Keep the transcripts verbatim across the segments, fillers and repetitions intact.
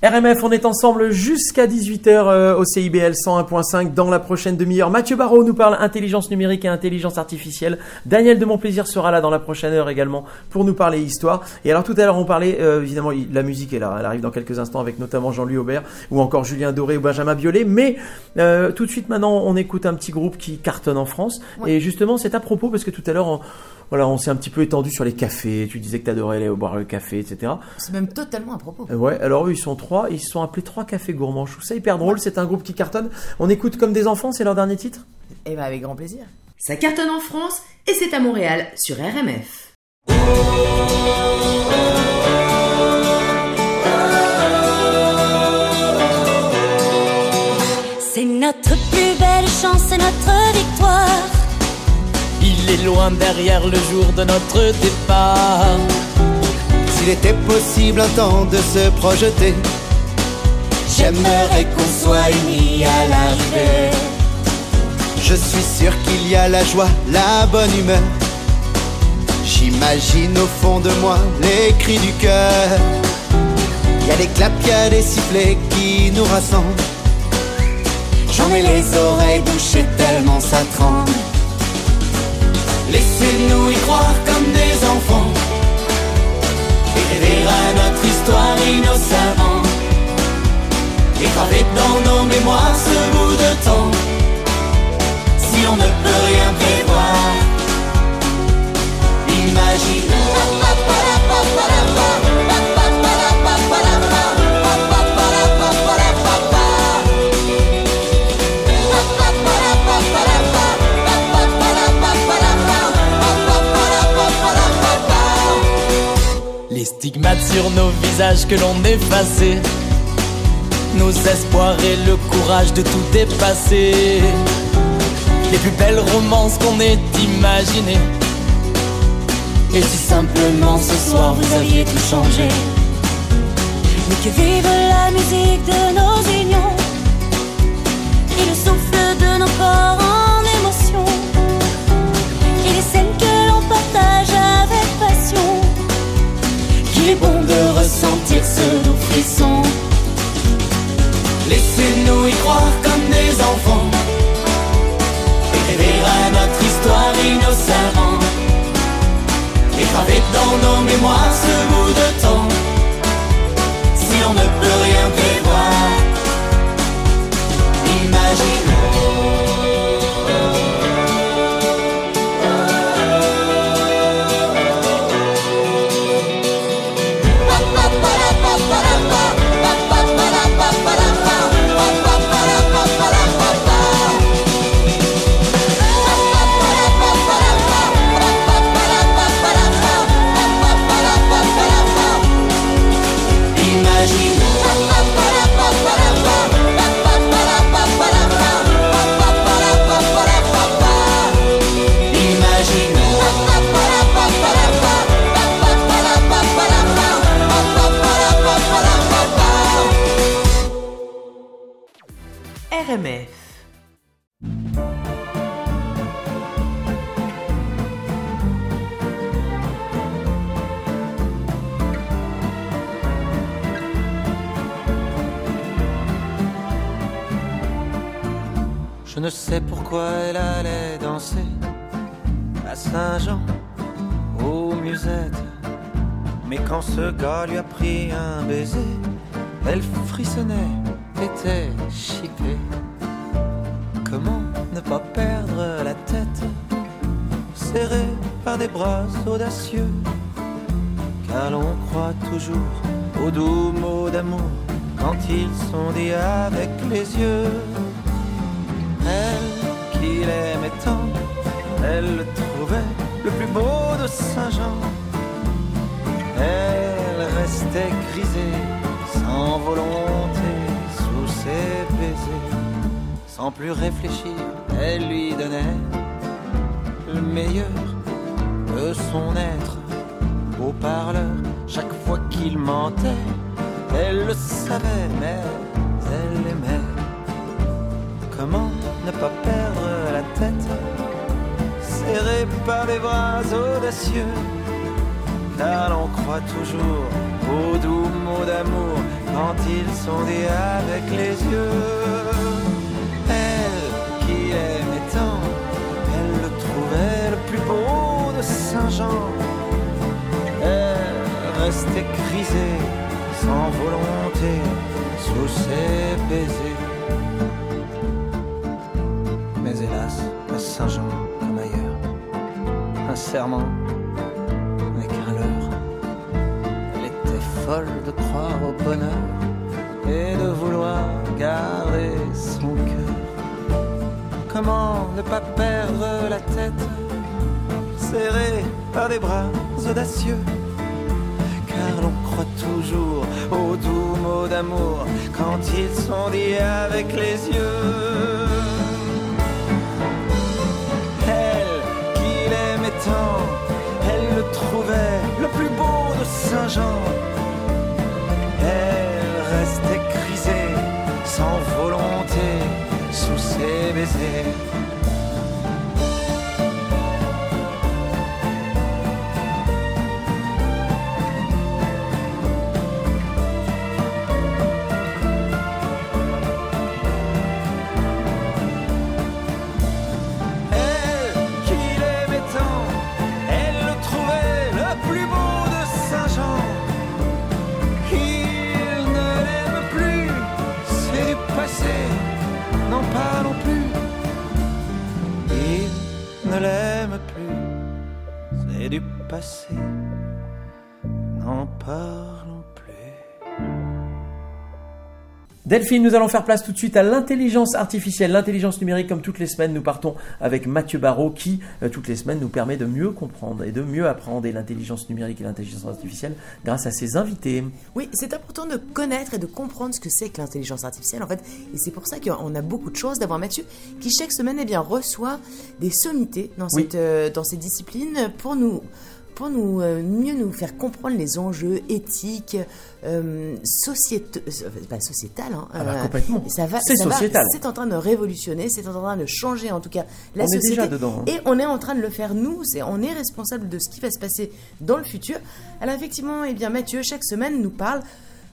R M F, on est ensemble jusqu'à dix-huit heures au C I B L cent un virgule cinq. Dans la prochaine demi-heure, Mathieu Barreau nous parle intelligence numérique et intelligence artificielle. Daniel de Montplaisir sera là dans la prochaine heure également pour nous parler histoire. Et alors tout à l'heure on parlait, euh, évidemment la musique est là, elle arrive dans quelques instants avec notamment Jean-Louis Aubert ou encore Julien Doré ou Benjamin Biolay. Mais euh, tout de suite maintenant on écoute un petit groupe qui cartonne en France. Ouais. Et justement c'est à propos parce que tout à l'heure... On... Voilà, on s'est un petit peu étendu sur les cafés. Tu disais que t'adorais aller boire le café, et cetera. C'est même totalement à propos. Ouais, alors eux, ils sont trois. Ils se sont appelés Trois Cafés Gourmands. Je trouve ça hyper drôle. Ouais. C'est un groupe qui cartonne. On écoute comme des enfants. C'est leur dernier titre. Eh ben, avec grand plaisir. Ça cartonne en France et c'est à Montréal sur R M F. C'est notre plus belle chance, c'est notre victoire. Il est loin derrière le jour de notre départ. S'il était possible un temps de se projeter, j'aimerais qu'on soit unis à l'arrivée. Je suis sûr qu'il y a la joie, la bonne humeur. J'imagine au fond de moi les cris du cœur. Il y a des claps, il y a des sifflets qui nous rassemblent. J'en ai les oreilles bouchées tellement ça tremble. Laissez-nous y croire comme des enfants et rêver à notre histoire innocemment et graver dans nos mémoires ce bout de temps. Si on ne peut rien prévoir, imagine. Les stigmates sur nos visages que l'on effaçait, nos espoirs et le courage de tout dépasser, les plus belles romances qu'on ait imaginées. Et si simplement ce soir vous aviez tout changé, mais que vive la musique de nos unions et le souffle de nos corps en émotion et les scènes que l'on partage avec passion. Il est bon de ressentir ce doux frisson. Laissez-nous y croire comme des enfants et rêver à notre histoire innocemment et graver dans nos mémoires ce bout de temps. Si on ne peut rien prévoir, imaginons. R M F. Je ne sais pourquoi elle allait danser à Saint-Jean aux Musettes, mais quand ce gars lui a pris un baiser, elle frissonnait, était chiquée. Comment ne pas perdre la tête, serrée par des bras audacieux, car l'on croit toujours aux doux mots d'amour quand ils sont dits avec les yeux. Elle qui l'aimait tant, elle le trouvait le plus beau de Saint-Jean. Elle restait grisée, sans volonté, sous ses baisers. Sans plus réfléchir, elle lui donnait le meilleur de son être. Au parleur, chaque fois qu'il mentait, elle le savait, mais elle l'aimait. Comment ne pas perdre la tête, serrée par des bras audacieux, car l'on croit toujours aux doux mots d'amour quand il sondait avec les yeux. Elle qui l'aimait tant, elle le trouvait le plus beau de Saint-Jean. Elle restait crisée, sans volonté, sous ses baisers. Mais hélas, à Saint-Jean comme ailleurs, un serment n'est qu'un leurre. Elle était folle de croire au bonheur et de vouloir garder son cœur. Comment ne pas perdre la tête, serrée par des bras audacieux? Car l'on croit toujours aux doux mots d'amour quand ils sont dits avec les yeux. Elle qui l'aimait tant, elle le trouvait le plus beau de Saint-Jean. Elle restait crisée, sans volonté, sous ses baisers. Passé, n'en parlons plus. Delphine, nous allons faire place tout de suite à l'intelligence artificielle, l'intelligence numérique. Comme toutes les semaines, nous partons avec Mathieu Barreau qui, euh, toutes les semaines, nous permet de mieux comprendre et de mieux apprendre et l'intelligence numérique et l'intelligence artificielle grâce à ses invités. Oui, c'est important de connaître et de comprendre ce que c'est que l'intelligence artificielle, en fait. Et c'est pour ça qu'on a beaucoup de choses d'avoir Mathieu qui, chaque semaine, eh bien, reçoit des sommités dans, oui. cette, euh, dans ces disciplines pour nous... pour nous, euh, mieux nous faire comprendre les enjeux éthiques, euh, sociétaux, bah, sociétal. Hein, ah bah, euh, complètement. Ça va, c'est ça sociétal. Va, c'est en train de révolutionner, c'est en train de changer en tout cas la on société. Est déjà dedans, hein. Et on est en train de le faire nous, c'est, on est responsable de ce qui va se passer dans le futur. Alors effectivement, eh bien, Mathieu, chaque semaine, nous parle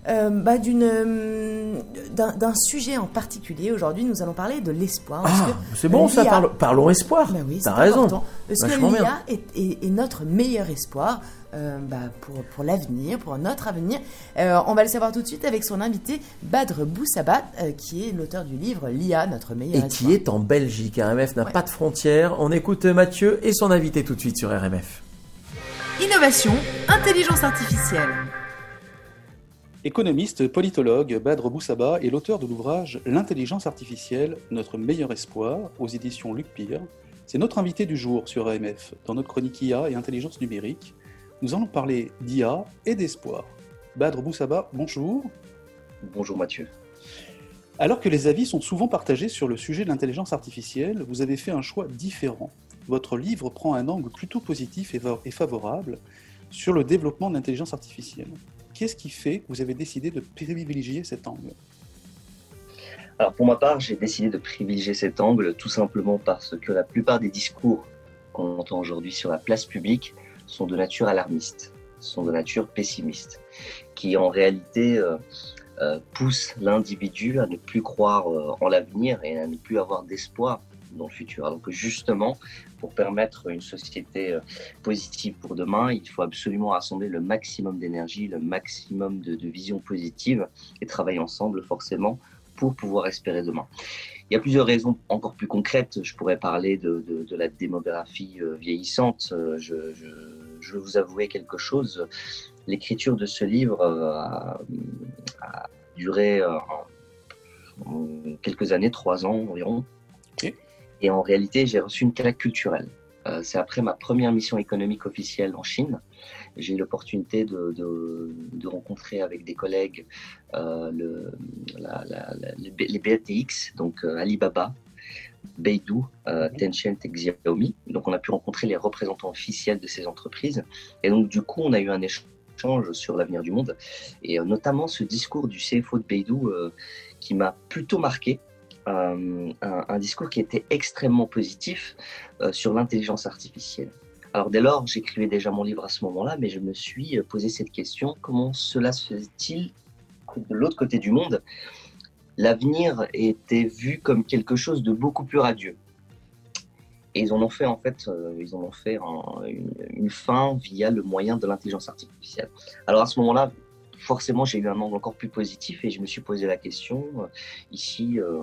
euh, bah, d'une, euh, d'un, d'un sujet en particulier. Aujourd'hui, nous allons parler de l'espoir. Ah, c'est bon ça, parle, parlons espoir, bah oui, t'as raison. Important. Est-ce que l'I A est, est, est notre meilleur espoir euh, bah, pour, pour l'avenir, pour notre avenir? euh, On va le savoir tout de suite avec son invité Badr Boussabat, euh, qui est l'auteur du livre L'I A, notre meilleur et espoir. Et qui est en Belgique. R M F n'a ouais. pas de frontières. On écoute Mathieu et son invité tout de suite sur R M F. Innovation, intelligence artificielle. Économiste, politologue, Badr Boussabat est l'auteur de l'ouvrage L'intelligence artificielle, notre meilleur espoir, aux éditions Luc Pire. C'est notre invité du jour sur A M F. Dans notre chronique I A et intelligence numérique, nous allons parler d'I A et d'espoir. Badr Boussabat, bonjour. Bonjour Mathieu. Alors que les avis sont souvent partagés sur le sujet de l'intelligence artificielle, vous avez fait un choix différent. Votre livre prend un angle plutôt positif et favorable sur le développement de l'intelligence artificielle. Qu'est-ce qui fait que vous avez décidé de privilégier cet angle ? Alors pour ma part, j'ai décidé de privilégier cet angle tout simplement parce que la plupart des discours qu'on entend aujourd'hui sur la place publique sont de nature alarmiste, sont de nature pessimiste, qui en réalité euh, euh, poussent l'individu à ne plus croire euh, en l'avenir et à ne plus avoir d'espoir dans le futur. Alors que justement, pour permettre une société euh, positive pour demain, il faut absolument rassembler le maximum d'énergie, le maximum de, de vision positive et travailler ensemble forcément pour pouvoir espérer demain. Il y a plusieurs raisons encore plus concrètes. Je pourrais parler de, de, de la démographie vieillissante. Je, je, je vais vous avouer quelque chose. L'écriture de ce livre a, a duré quelques années, trois ans environ. Okay. Et en réalité, j'ai reçu une claque culturelle. C'est après ma première mission économique officielle en Chine. J'ai eu l'opportunité de, de, de rencontrer avec des collègues euh, le, la, la, la, les B A T X, donc euh, Alibaba, Baidu, euh, Tencent et Xiaomi. Donc on a pu rencontrer les représentants officiels de ces entreprises. Et donc du coup, on a eu un échange sur l'avenir du monde. Et euh, notamment ce discours du C F O de Baidu euh, qui m'a plutôt marqué. Euh, un, un discours qui était extrêmement positif euh, sur l'intelligence artificielle. Alors dès lors, j'écrivais déjà mon livre à ce moment-là, mais je me suis posé cette question, comment cela se fait-il que de l'autre côté du monde, l'avenir était vu comme quelque chose de beaucoup plus radieux. Et ils en ont fait en fait, euh, ils en ont fait un, une, une fin via le moyen de l'intelligence artificielle. Alors à ce moment-là, forcément, j'ai eu un angle encore plus positif et je me suis posé la question euh, ici, euh,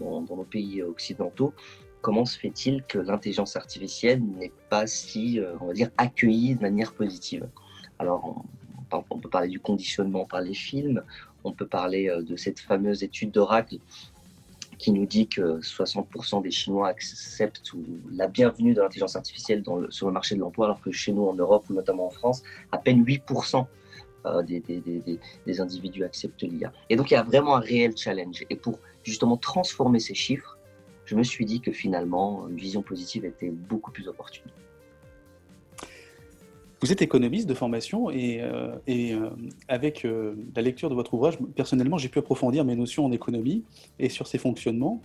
dans, dans nos pays occidentaux, comment se fait-il que l'intelligence artificielle n'est pas si, euh, on va dire, accueillie de manière positive ? Alors, on, on peut parler du conditionnement par les films, on peut parler euh, de cette fameuse étude d'Oracle qui nous dit que soixante pour cent des Chinois acceptent la bienvenue de l'intelligence artificielle dans le, sur le marché de l'emploi, alors que chez nous en Europe ou notamment en France, à peine huit pour cent des, des, des, des individus acceptent l'I A. Et donc il y a vraiment un réel challenge. Et pour justement transformer ces chiffres, je me suis dit que finalement une vision positive était beaucoup plus opportune. Vous êtes économiste de formation et, euh, et euh, avec euh, la lecture de votre ouvrage, personnellement, j'ai pu approfondir mes notions en économie et sur ses fonctionnements.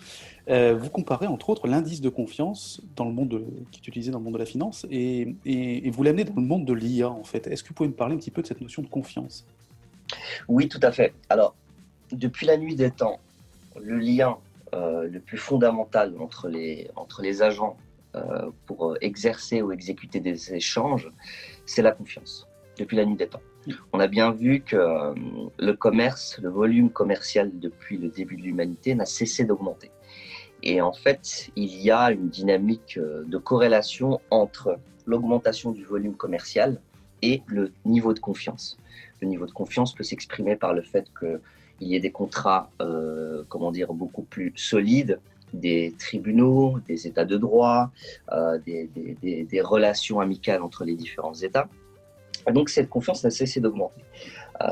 Euh, vous comparez entre autres l'indice de confiance dans le monde de, qui est utilisé dans le monde de la finance et, et, et vous l'amenez dans le monde de l'I A en fait. Est-ce que vous pouvez me parler un petit peu de cette notion de confiance ? Oui, tout à fait. Alors, depuis la nuit des temps, le lien euh, le plus fondamental entre les, entre les agents Euh, pour exercer ou exécuter des échanges, c'est la confiance, depuis la nuit des temps. On a bien vu que euh, le commerce, le volume commercial depuis le début de l'humanité n'a cessé d'augmenter. Et en fait, il y a une dynamique euh, de corrélation entre l'augmentation du volume commercial et le niveau de confiance. Le niveau de confiance peut s'exprimer par le fait qu'il y ait des contrats, euh, comment dire, beaucoup plus solides, des tribunaux, des états de droit, euh, des, des, des, des relations amicales entre les différents états. Et donc cette confiance n'a cessé d'augmenter. Euh,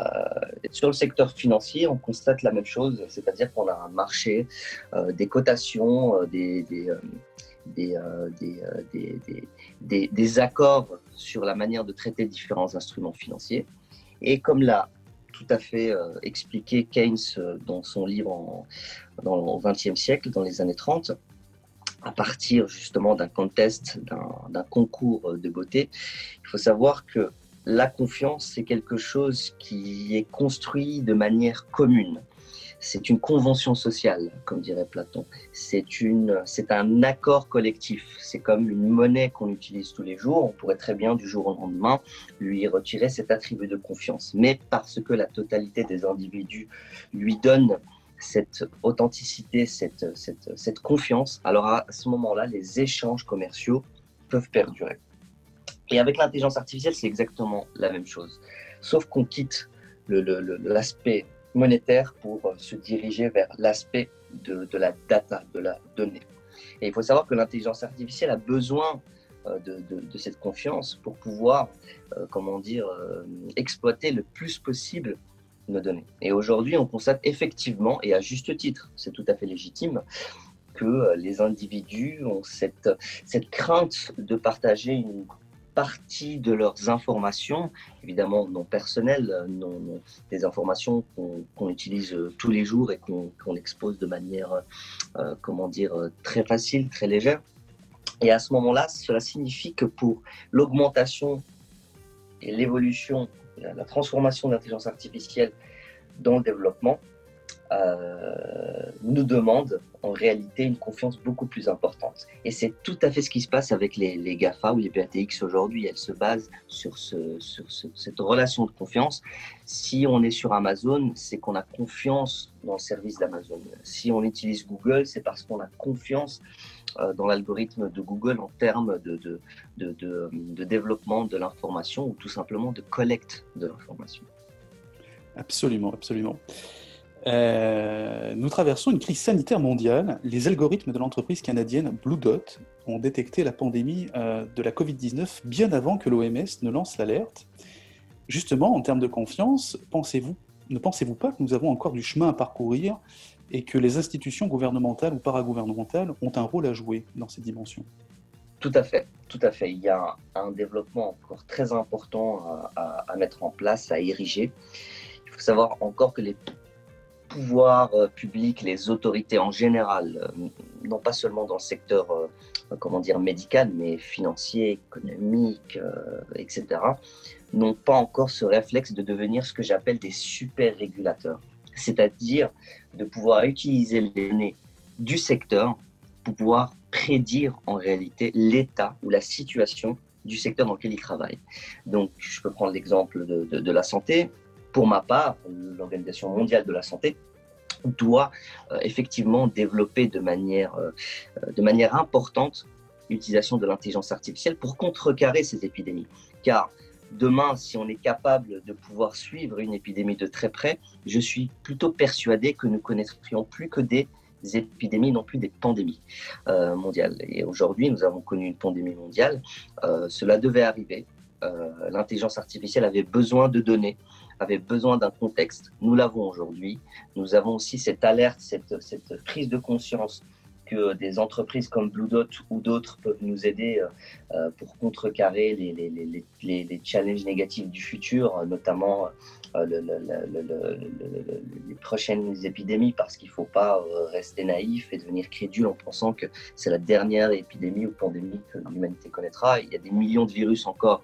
sur le secteur financier, on constate la même chose, c'est-à-dire qu'on a un marché, euh, des cotations, euh, des, des, euh, des, euh, des, euh, des, des, des, des accords sur la manière de traiter différents instruments financiers. Et comme la tout à fait euh, expliqué Keynes euh, dans son livre en, dans, au XXe siècle, dans les années trente, à partir justement d'un contest, d'un, d'un concours de beauté. Il faut savoir que la confiance, c'est quelque chose qui est construit de manière commune. C'est une convention sociale, comme dirait Platon. C'est, une, c'est un accord collectif. C'est comme une monnaie qu'on utilise tous les jours. On pourrait très bien, du jour au lendemain, lui retirer cet attribut de confiance. Mais parce que la totalité des individus lui donne cette authenticité, cette, cette, cette confiance, alors à ce moment-là, les échanges commerciaux peuvent perdurer. Et avec l'intelligence artificielle, c'est exactement la même chose. Sauf qu'on quitte le, le, le, l'aspect monétaire pour se diriger vers l'aspect de, de la data, de la donnée. Et il faut savoir que l'intelligence artificielle a besoin de, de, de cette confiance pour pouvoir, euh, comment dire, euh, exploiter le plus possible nos données. Et aujourd'hui, on constate effectivement, et à juste titre, c'est tout à fait légitime, que les individus ont cette, cette crainte de partager une partie de leurs informations, évidemment non personnelles, non, non, des informations qu'on, qu'on utilise tous les jours et qu'on, qu'on expose de manière, euh, comment dire, très facile, très légère. Et à ce moment-là, cela signifie que pour l'augmentation et l'évolution, la transformation de l'intelligence artificielle dans le développement, Euh, nous demande en réalité une confiance beaucoup plus importante. Et c'est tout à fait ce qui se passe avec les, les GAFA ou les B A T X aujourd'hui. Elles se basent sur, ce, sur ce, cette relation de confiance. Si on est sur Amazon, c'est qu'on a confiance dans le service d'Amazon. Si on utilise Google, c'est parce qu'on a confiance euh, dans l'algorithme de Google en termes de, de, de, de, de développement de l'information ou tout simplement de collecte de l'information. Absolument, absolument. Euh, nous traversons une crise sanitaire mondiale. Les algorithmes de l'entreprise canadienne Blue Dot ont détecté la pandémie euh, de la covid dix-neuf bien avant que l'O M S ne lance l'alerte. Justement, en termes de confiance, pensez-vous, ne pensez-vous pas que nous avons encore du chemin à parcourir et que les institutions gouvernementales ou paragouvernementales ont un rôle à jouer dans ces dimensions ? Tout à fait, tout à fait. Il y a un, un développement encore très important à, à, à mettre en place, à ériger. Il faut savoir encore que les pouvoirs publics, les autorités en général, non pas seulement dans le secteur euh, comment dire, médical, mais financier, économique, euh, et cetera, n'ont pas encore ce réflexe de devenir ce que j'appelle des super régulateurs, c'est-à-dire de pouvoir utiliser les données du secteur pour pouvoir prédire en réalité l'état ou la situation du secteur dans lequel ils travaillent. Donc, je peux prendre l'exemple de, de, de la santé. Pour ma part, l'Organisation mondiale de la santé doit euh, effectivement développer de manière, euh, de manière importante l'utilisation de l'intelligence artificielle pour contrecarrer ces épidémies. Car demain, si on est capable de pouvoir suivre une épidémie de très près, je suis plutôt persuadé que nous connaîtrions plus que des épidémies, non plus des pandémies euh, mondiales. Et aujourd'hui, nous avons connu une pandémie mondiale. Euh, cela devait arriver. Euh, l'intelligence artificielle avait besoin de données, avait besoin d'un contexte. Nous l'avons aujourd'hui. Nous avons aussi cette alerte, cette, cette prise de conscience que des entreprises comme Blue Dot ou d'autres peuvent nous aider euh, pour contrecarrer les, les, les, les, les challenges négatifs du futur, notamment euh, le, le, le, le, le, les prochaines épidémies, parce qu'il ne faut pas euh, rester naïf et devenir crédule en pensant que c'est la dernière épidémie ou pandémie que l'humanité connaîtra. Il y a des millions de virus encore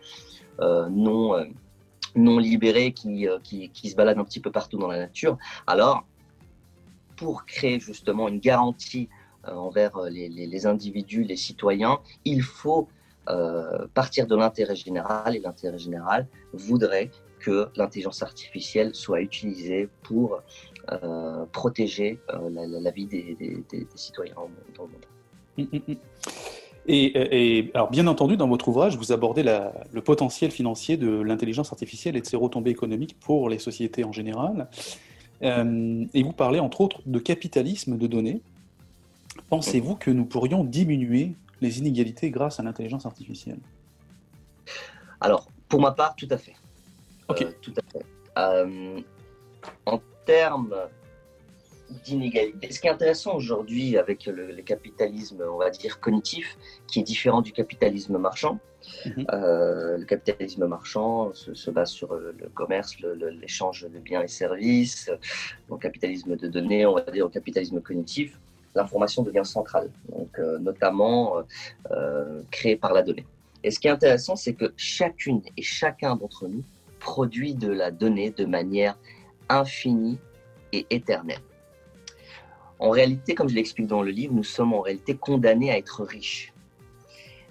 euh, non, euh, non libérés qui, euh, qui, qui se baladent un petit peu partout dans la nature. Alors, pour créer justement une garantie envers les, les, les individus, les citoyens, il faut euh, partir de l'intérêt général, et l'intérêt général voudrait que l'intelligence artificielle soit utilisée pour euh, protéger euh, la, la vie des, des, des, des citoyens dans le monde. Et, et alors, bien entendu, dans votre ouvrage, vous abordez la, le potentiel financier de l'intelligence artificielle et de ses retombées économiques pour les sociétés en général. Euh, et vous parlez entre autres de capitalisme de données. Pensez-vous que nous pourrions diminuer les inégalités grâce à l'intelligence artificielle ? Alors, pour ma part, tout à fait. Okay. Euh, tout à fait. Euh, en termes d'inégalités, ce qui est intéressant aujourd'hui avec le, le capitalisme, on va dire, cognitif, qui est différent du capitalisme marchand, mmh. euh, le capitalisme marchand se, se base sur le, le commerce, le, le, l'échange de biens et services, au capitalisme de données, on va dire au capitalisme cognitif, l'information devient centrale, donc, euh, notamment euh, euh, créée par la donnée. Et ce qui est intéressant, c'est que chacune et chacun d'entre nous produit de la donnée de manière infinie et éternelle. En réalité, comme je l'explique dans le livre, nous sommes en réalité condamnés à être riches.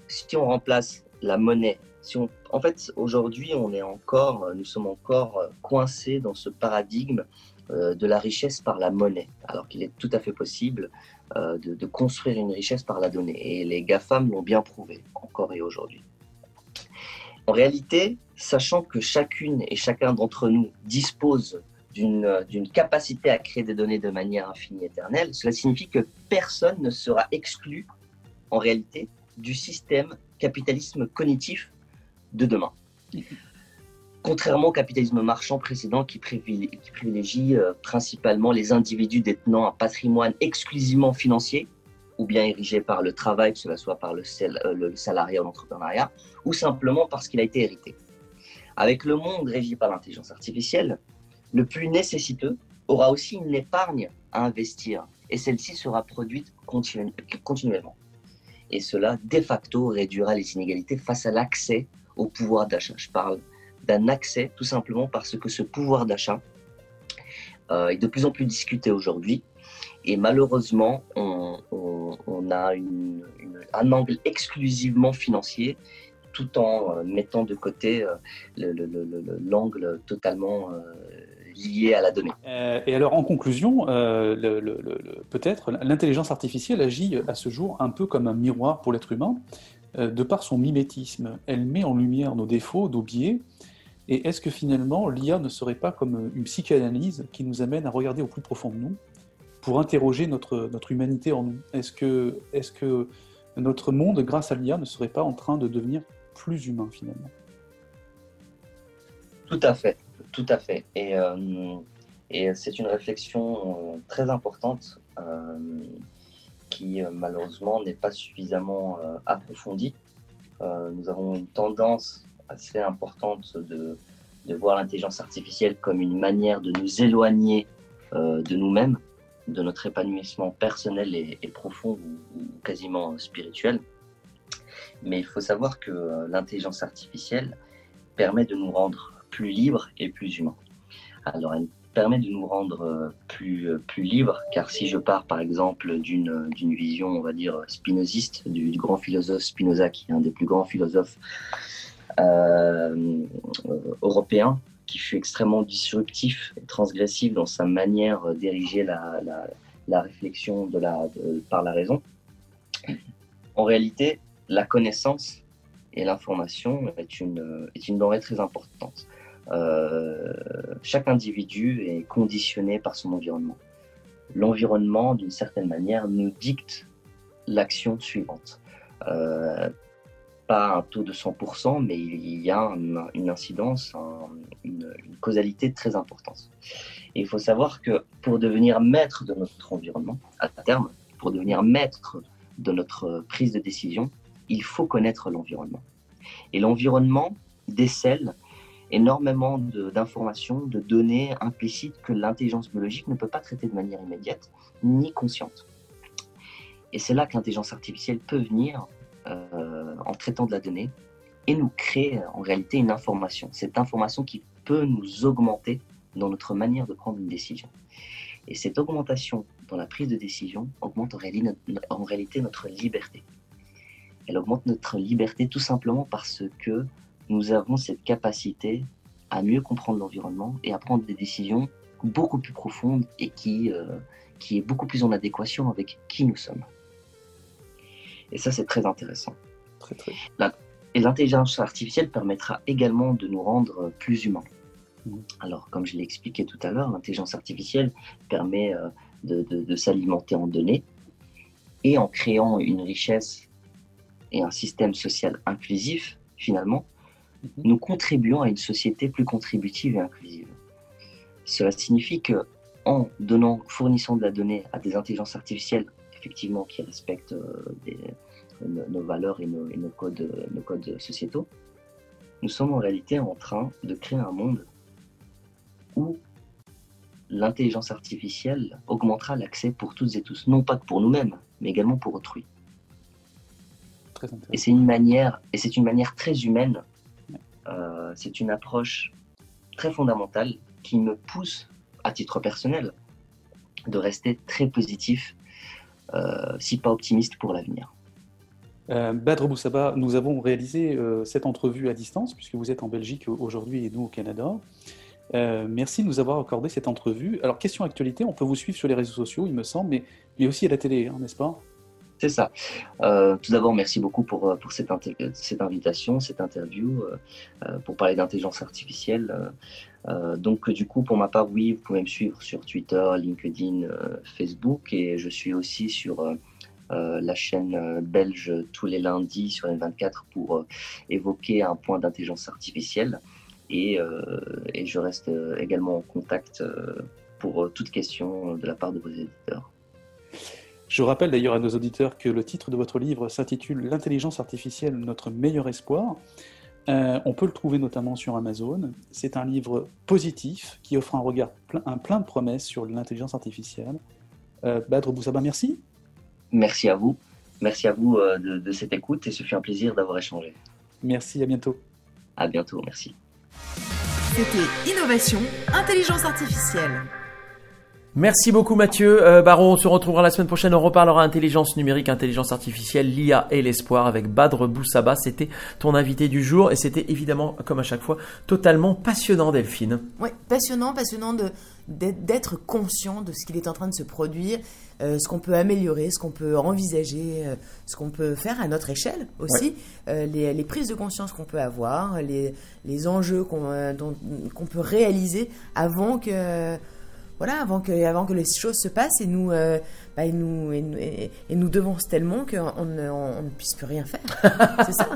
Si on remplace la monnaie, si on, en fait, aujourd'hui, on est encore, nous sommes encore coincés dans ce paradigme de la richesse par la monnaie, alors qu'il est tout à fait possible euh, de, de construire une richesse par la donnée. Et les GAFAM l'ont bien prouvé, encore et aujourd'hui. En réalité, sachant que chacune et chacun d'entre nous dispose d'une, d'une capacité à créer des données de manière infinie et éternelle, cela signifie que personne ne sera exclu, en réalité, du système capitalisme cognitif de demain. Contrairement au capitalisme marchand précédent qui privilégie, qui privilégie euh, principalement les individus détenant un patrimoine exclusivement financier ou bien érigé par le travail, que cela soit par le, sel, euh, le salariat ou l'entrepreneuriat, ou simplement parce qu'il a été hérité. Avec le monde régi par l'intelligence artificielle, le plus nécessiteux aura aussi une épargne à investir et celle-ci sera produite continu, continuellement. Et cela, de facto, réduira les inégalités face à l'accès au pouvoir d'achat. Je parle d'un accès, tout simplement parce que ce pouvoir d'achat euh, est de plus en plus discuté aujourd'hui. Et malheureusement, on, on, on a une, une, un angle exclusivement financier, tout en euh, mettant de côté euh, le, le, le, le, l'angle totalement euh, lié à la donnée. Euh, et alors, en conclusion, euh, le, le, le, peut-être, l'intelligence artificielle agit à ce jour un peu comme un miroir pour l'être humain. Euh, de par son mimétisme, elle met en lumière nos défauts, nos biais. Et est-ce que finalement, l'I A ne serait pas comme une psychanalyse qui nous amène à regarder au plus profond de nous pour interroger notre, notre humanité en nous ? Est-ce que, est-ce que notre monde, grâce à l'I A, ne serait pas en train de devenir plus humain finalement ? Tout à fait, tout à fait. Et, euh, et c'est une réflexion très importante euh, qui malheureusement n'est pas suffisamment euh, approfondie. Euh, nous avons une tendance assez importante de, de voir l'intelligence artificielle comme une manière de nous éloigner euh, de nous-mêmes, de notre épanouissement personnel et, et profond ou, ou quasiment spirituel. Mais il faut savoir que l'intelligence artificielle permet de nous rendre plus libres et plus humains. Alors elle permet de nous rendre plus, plus libres, car si je pars par exemple d'une, d'une vision, on va dire, spinoziste, du, du grand philosophe Spinoza, qui est un des plus grands philosophes euh, européens, qui fut extrêmement disruptif et transgressif dans sa manière d'ériger la, la, la réflexion de la, de, par la raison. En réalité, la connaissance et l'information est une, est une denrée très importante. Euh, chaque individu est conditionné par son environnement. L'environnement, d'une certaine manière, nous dicte l'action suivante. Euh, pas un taux de cent pour cent, mais il y a un, une incidence, un, une, une causalité très importante. Et il faut savoir que pour devenir maître de notre environnement, à terme, pour devenir maître de notre prise de décision, il faut connaître l'environnement. Et l'environnement décèle énormément de, d'informations, de données implicites que l'intelligence biologique ne peut pas traiter de manière immédiate ni consciente. Et c'est là que l'intelligence artificielle peut venir euh, en traitant de la donnée et nous créer en réalité une information. Cette information qui peut nous augmenter dans notre manière de prendre une décision. Et cette augmentation dans la prise de décision augmente en réalité notre, en réalité notre liberté. Elle augmente notre liberté tout simplement parce que nous avons cette capacité à mieux comprendre l'environnement et à prendre des décisions beaucoup plus profondes et qui, euh, qui est beaucoup plus en adéquation avec qui nous sommes. Et ça, c'est très intéressant. Très, très. La, et l'intelligence artificielle permettra également de nous rendre plus humains. Mmh. Alors, comme je l'ai expliqué tout à l'heure, l'intelligence artificielle permet euh, de, de, de s'alimenter en données et en créant une richesse et un système social inclusif, finalement, nous contribuons à une société plus contributive et inclusive. Cela signifie que, en donnant, fournissant de la donnée à des intelligences artificielles, effectivement, qui respectent euh, des, nos, nos valeurs et, nos, et nos, codes, nos codes sociétaux, nous sommes en réalité en train de créer un monde où l'intelligence artificielle augmentera l'accès pour toutes et tous, non pas que pour nous-mêmes, mais également pour autrui. Très intéressant. Et c'est une manière, et c'est une manière très humaine. Euh, c'est une approche très fondamentale qui me pousse, à titre personnel, de rester très positif, euh, si pas optimiste pour l'avenir. Euh, Badr Boussabat, nous avons réalisé euh, cette entrevue à distance, puisque vous êtes en Belgique aujourd'hui et nous au Canada. Euh, merci de nous avoir accordé cette entrevue. Alors, question actualité, on peut vous suivre sur les réseaux sociaux, il me semble, mais, mais aussi à la télé, hein, n'est-ce pas ? C'est ça. Euh, tout d'abord, merci beaucoup pour, pour cette, inter- cette invitation, cette interview, euh, pour parler d'intelligence artificielle. Euh, donc, du coup, pour ma part, oui, vous pouvez me suivre sur Twitter, LinkedIn, euh, Facebook, et je suis aussi sur euh, la chaîne belge tous les lundis sur N vingt-quatre pour euh, évoquer un point d'intelligence artificielle. Et, euh, et je reste également en contact euh, pour toute question de la part de vos éditeurs. Je rappelle d'ailleurs à nos auditeurs que le titre de votre livre s'intitule « L'intelligence artificielle, notre meilleur espoir ». Euh, on peut le trouver notamment sur Amazon. C'est un livre positif qui offre un regard plein, un plein de promesses sur l'intelligence artificielle. Euh, Badr Boussabat, merci. Merci à vous. Merci à vous de, de cette écoute et ce fut un plaisir d'avoir échangé. Merci, à bientôt. À bientôt, merci. C'était Innovation, Intelligence Artificielle. Merci beaucoup Mathieu euh, Barreau, on se retrouvera la semaine prochaine, on reparlera intelligence numérique, intelligence artificielle, l'I A et l'espoir avec Badr Boussabat, c'était ton invité du jour et c'était évidemment, comme à chaque fois, totalement passionnant Delphine. Oui, passionnant, passionnant de, d'être conscient de ce qu'il est en train de se produire, euh, ce qu'on peut améliorer, ce qu'on peut envisager, euh, ce qu'on peut faire à notre échelle aussi, ouais. euh, les, les prises de conscience qu'on peut avoir, les, les enjeux qu'on, euh, dont, qu'on peut réaliser avant que... Euh, Voilà, avant que, avant que les choses se passent et nous, euh, bah, et nous, et nous, et, et nous devancent tellement qu'on on, on ne puisse plus rien faire. C'est ça.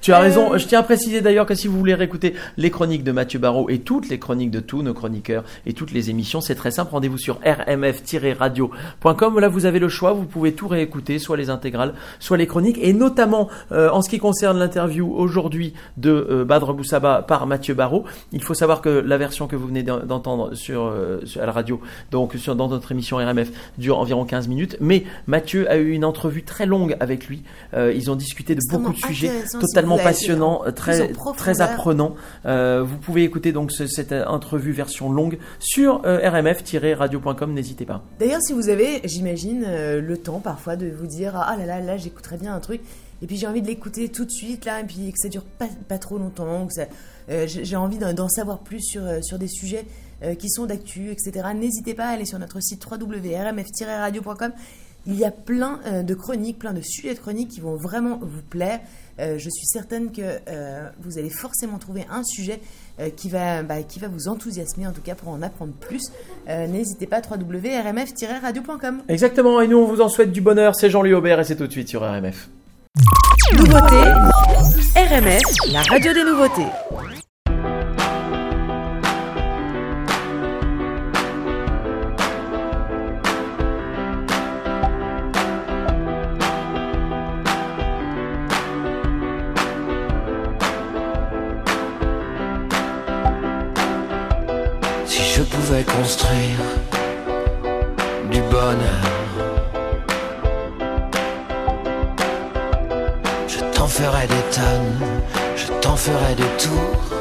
Tu as euh... raison. Je tiens à préciser d'ailleurs que si vous voulez réécouter les chroniques de Mathieu Barreau et toutes les chroniques de tous nos chroniqueurs et toutes les émissions, c'est très simple. Rendez-vous sur r m f radio point com. Là, vous avez le choix. Vous pouvez tout réécouter, soit les intégrales, soit les chroniques. Et notamment, euh, en ce qui concerne l'interview aujourd'hui de euh, Badr Boussabat par Mathieu Barreau, il faut savoir que la version que vous venez d'entendre sur... Euh, à la radio, donc sur, dans notre émission R M F, dure environ quinze minutes. Mais Mathieu a eu une entrevue très longue avec lui. Euh, ils ont discuté de beaucoup de sujets totalement passionnants, très, très apprenants. Euh, vous pouvez écouter donc ce, cette entrevue version longue sur euh, r m f radio point com, n'hésitez pas. D'ailleurs, si vous avez, j'imagine, euh, le temps parfois de vous dire « Ah là là, là, j'écouterais bien un truc ». Et puis j'ai envie de l'écouter tout de suite là, et puis que ça dure pas, pas trop longtemps, que ça, euh, j'ai envie d'en, d'en savoir plus sur, euh, sur des sujets euh, qui sont d'actu, et cetera. N'hésitez pas à aller sur notre site w w w point r m f radio point com. Il y a plein euh, de chroniques, plein de sujets de chroniques qui vont vraiment vous plaire. Euh, je suis certaine que euh, vous allez forcément trouver un sujet euh, qui, va, bah, qui va vous enthousiasmer, en tout cas pour en apprendre plus. Euh, n'hésitez pas, w w w point r m f radio point com. Exactement, et nous on vous en souhaite du bonheur. C'est Jean-Louis Aubert et c'est tout de suite sur R M F. Nouveauté, R M F, la radio des nouveautés. Si je pouvais construire du bonheur, j'en ferai des tonnes, je t'en ferai des tours,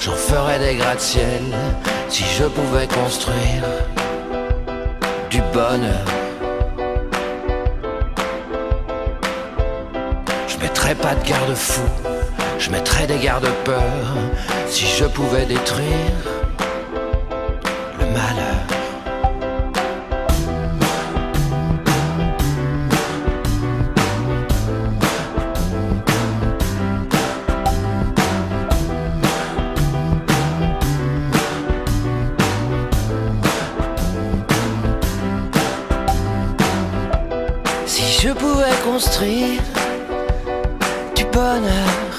j'en ferai des gratte-ciel. Si je pouvais construire du bonheur, je mettrais pas de garde-fous, je mettrais des garde-peurs. Si je pouvais détruire le malheur, construire du bonheur,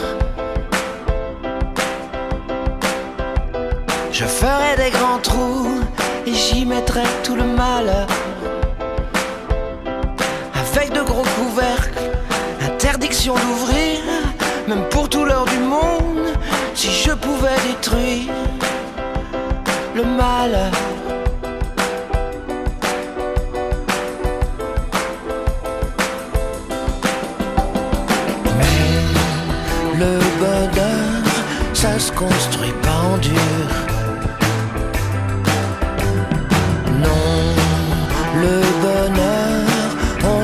je ferai des grands trous et j'y mettrai tout le malheur, avec de gros couvercles, interdiction d'ouvrir, même pour tout l'or du monde. Si je pouvais détruire le malheur, ça se construit pas en dur. Non, le bonheur,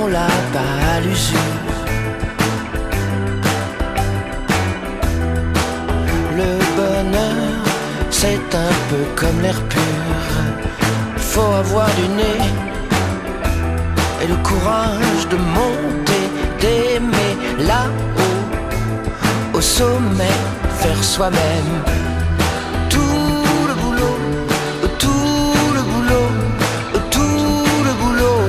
on l'a pas à l'usure. Le bonheur, c'est un peu comme l'air pur. Faut avoir du nez et le courage de monter, d'aimer là-haut, au sommet. Faire soi-même tout le boulot, tout le boulot, tout le boulot,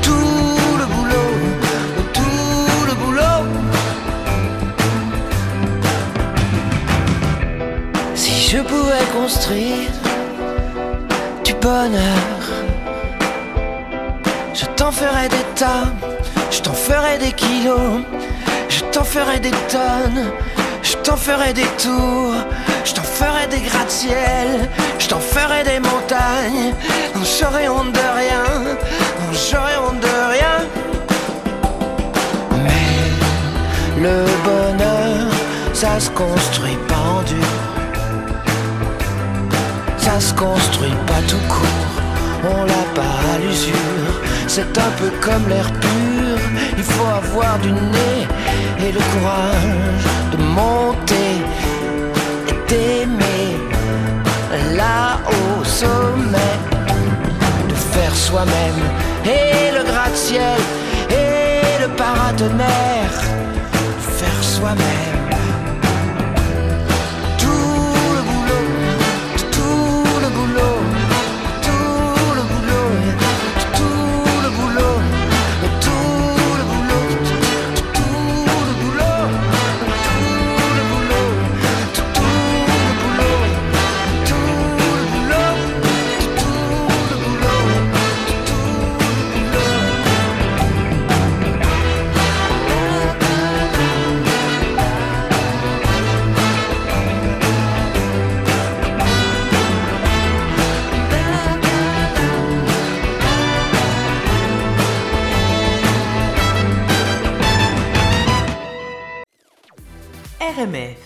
tout le boulot, tout le boulot. Si je pouvais construire du bonheur, je t'en ferais des tas, je t'en ferais des kilos, je t'en ferai des tonnes, je t'en ferai des tours, je t'en ferai des gratte-ciel, je t'en ferai des montagnes. Non, j'aurais honte de rien, non, j'aurais honte de rien. Mais le bonheur, ça se construit pas en dur, ça se construit pas tout court, on l'a pas à l'usure. C'est un peu comme l'air pur, il faut avoir du nez et le courage de monter et d'aimer là au sommet, de faire soi-même. Et le gratte-ciel et le paratonnerre, faire soi-même. R M F.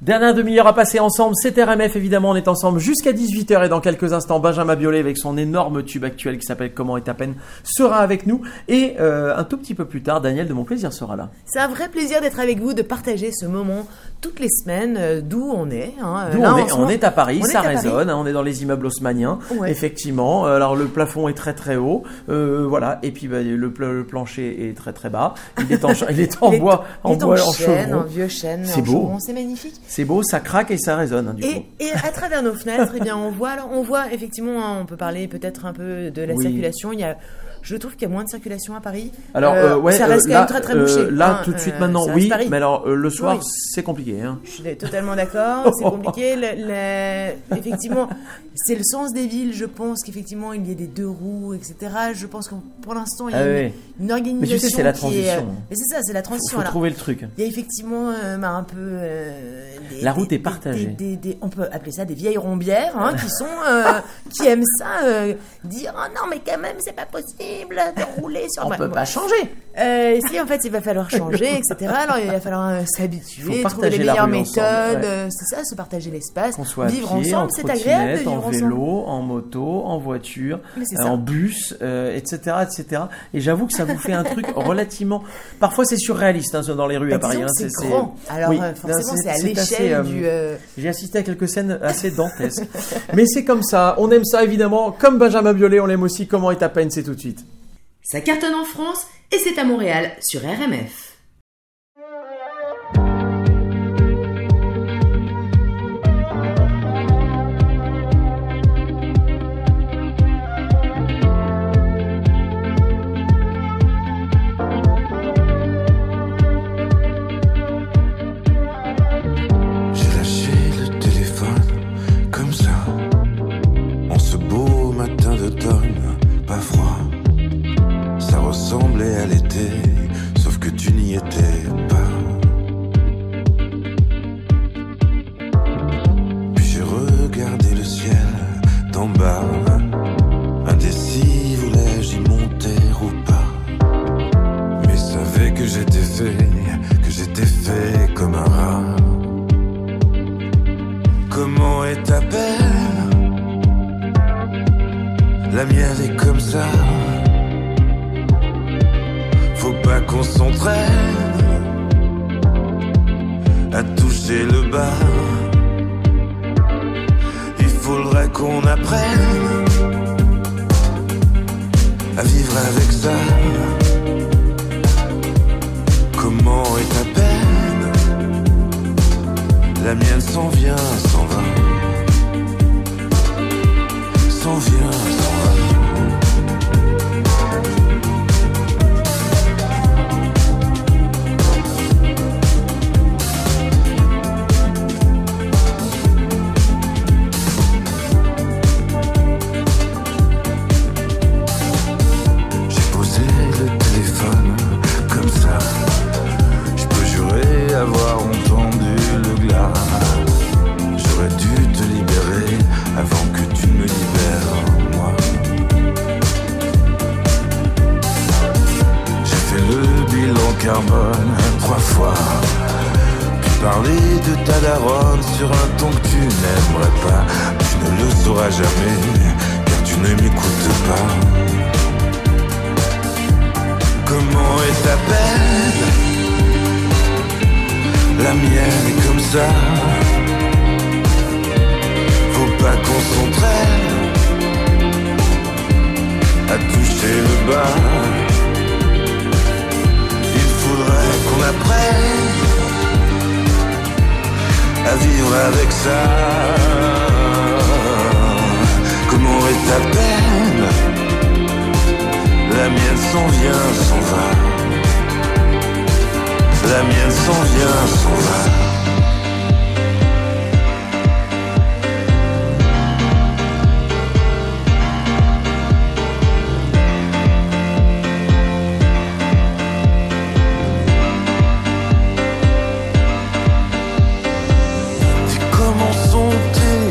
Dernière demi-heure à passer ensemble, c'est R M F évidemment, on est ensemble jusqu'à dix-huit heures et dans quelques instants, Benjamin Biolay avec son énorme tube actuel qui s'appelle Comment est à peine sera avec nous et euh, un tout petit peu plus tard, Daniel de Montplaisir sera là. C'est un vrai plaisir d'être avec vous, de partager ce moment toutes les semaines euh, d'où on est. Hein, d'où là, on, est on est à Paris, on ça résonne, hein, on est dans les immeubles haussmanniens, ouais. Effectivement. Alors le plafond est très très haut, euh, voilà, et puis bah, le, pl- le plancher est très très bas, il est en, il est en il est, bois, en, bois, en chêne, en, en vieux chêne, c'est en beau. Chevron, c'est magnifique. C'est beau, ça craque et ça résonne. Hein, du et, coup. et à travers nos fenêtres, eh bien, on voit. Alors, on voit effectivement. Hein, on peut parler peut-être un peu de la oui. circulation. Il y a, je trouve qu'il y a moins de circulation à Paris. Alors, euh, ouais, ça reste euh, quand là, même très très bouché. Euh, là, hein, tout de suite euh, maintenant, oui. Paris. Mais alors, euh, le soir, oui. c'est compliqué. Hein. Je suis totalement d'accord. C'est compliqué. Le, le... Effectivement, c'est le sens des villes. Je pense qu'effectivement, il y a des deux roues, et cetera. Je pense que pour l'instant, il y a ah, une, oui. une organisation. Mais tu sais, c'est la transition. Est, euh... Mais c'est ça, c'est la transition. Il faut, faut alors, trouver le truc. Il y a effectivement euh, bah, un peu. Euh... Des, la route des, est partagée. Des, des, des, on peut appeler ça des vieilles rombières hein, qui sont euh, qui aiment ça euh, dire oh non mais quand même c'est pas possible de rouler sur. On ne peut bon. pas changer. Euh, si en fait il va falloir changer etc. Alors il va falloir euh, s'habituer, trouver les meilleures méthodes. Ensemble, ouais. C'est ça, se partager l'espace, qu'on soit vivre à pied, ensemble, en c'est agréable de vivre ensemble. En vélo, en moto, en voiture, euh, en bus, euh, et cetera et cetera. Et j'avoue que ça vous fait un truc relativement. Parfois c'est surréaliste hein, dans les rues bah, à Paris. Hein, c'est, c'est grand. C'est... Alors oui. forcément c'est, c'est à l'échelle. Euh, du, euh... J'ai assisté à quelques scènes assez dantesques. Mais c'est comme ça, on aime ça évidemment. Comme Benjamin Biolay, on l'aime aussi. Comment est à peine, c'est tout de suite. Ça cartonne en France et c'est à Montréal sur R M F. Semblait à l'été, sauf que tu n'y étais pas. Puis j'ai regardé le ciel d'en bas, indécis voulais-je y monter ou pas. Mais savais que j'étais fait, que j'étais fait comme un rat. Comment est ta belle? La mienne est comme ça. Faut pas qu'on s'entraîne à toucher le bas. Il faudrait qu'on apprenne à vivre avec ça. Comment est ta peine? La mienne s'en vient, s'en va. S'en vient, s'en va. Carbone trois fois. Puis parler de ta daronne sur un ton que tu n'aimerais pas. Tu ne le sauras jamais, car tu ne m'écoutes pas. Comment est ta peine? La mienne est comme ça. Faut pas qu'on s'entraîne à toucher le bas. Qu'on apprenne à vivre avec ça. Comment est ta peine? La mienne s'en vient, s'en va. La mienne s'en vient, s'en va. Sont-ils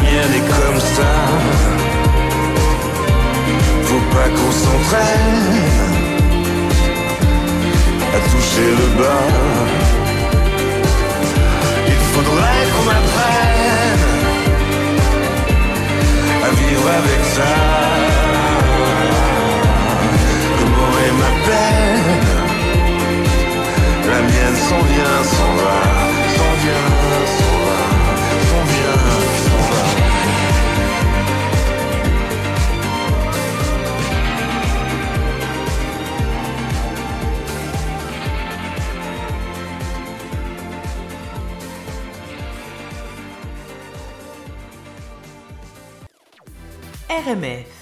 mienne est comme ça. Faut pas qu'on s'entraîne à toucher le bas. Il faudrait qu'on m'apprenne à vivre avec ça. Comment est ma peine? La mienne s'en vient, s'en va, s'en vient, s'en va, s'en vient, s'en va. R M F.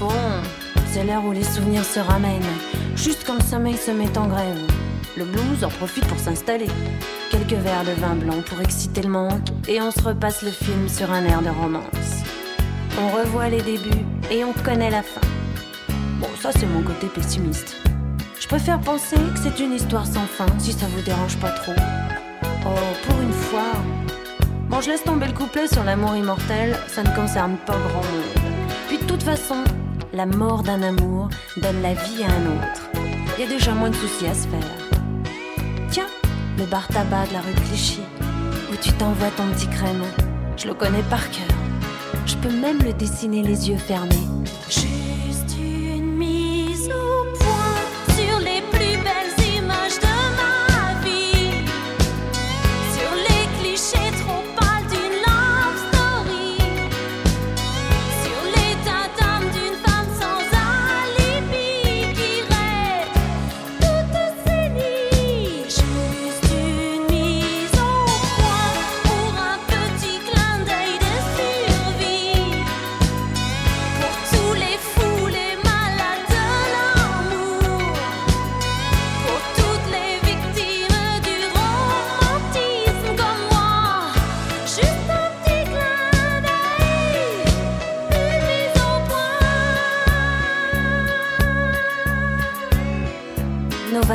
Bon, c'est l'heure où les souvenirs se ramènent, juste quand le sommeil se met en grève. Le blues en profite pour s'installer. Quelques verres de vin blanc pour exciter le manque, et on se repasse le film sur un air de romance. On revoit les débuts et on connaît la fin. Bon, ça c'est mon côté pessimiste. Je préfère penser que c'est une histoire sans fin, si ça vous dérange pas trop. Oh, pour une fois. Bon, je laisse tomber le couplet sur l'amour immortel, ça ne concerne pas grand monde. Puis de toute façon, la mort d'un amour donne la vie à un autre. Il y a déjà moins de soucis à se faire. Le bar tabac de la rue Clichy, où tu t'envoies ton petit crème, je le connais par cœur. Je peux même le dessiner les yeux fermés. Juste une mise au point sur les plus belles images de ma vie, sur les clichés trop pâles d'une love story, sur les tatams d'une femme sans alibi qui rêve toute sénie.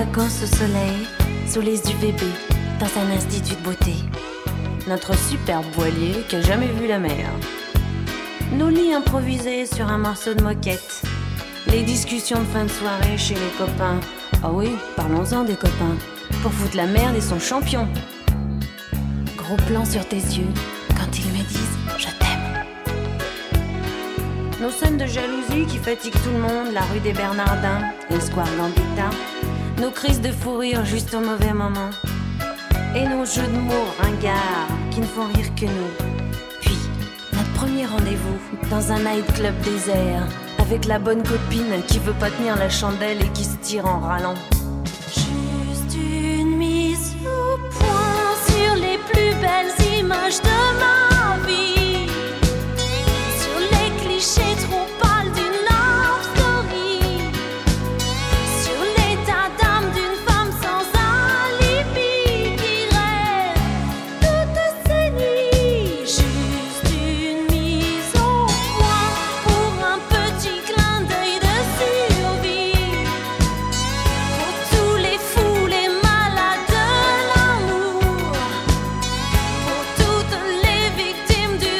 Vacances au soleil, sous les U V B, dans un institut de beauté. Notre superbe voilier qui a jamais vu la mer. Nos lits improvisés sur un morceau de moquette. Les discussions de fin de soirée chez les copains. Ah oui, parlons-en des copains. Pour foutre la merde et son champion. Gros plan sur tes yeux, quand ils me disent « je t'aime ». Nos scènes de jalousie qui fatiguent tout le monde, la rue des Bernardins et le square Gambetta. Nos crises de fou rire juste au mauvais moment. Et nos jeux de mots ringards qui ne font rire que nous. Puis, notre premier rendez-vous dans un nightclub désert, avec la bonne copine qui veut pas tenir la chandelle et qui se tire en râlant. Juste une mise au point sur les plus belles images de ma vie, sur les clichés trop pâles d'une love story, Tim Dup.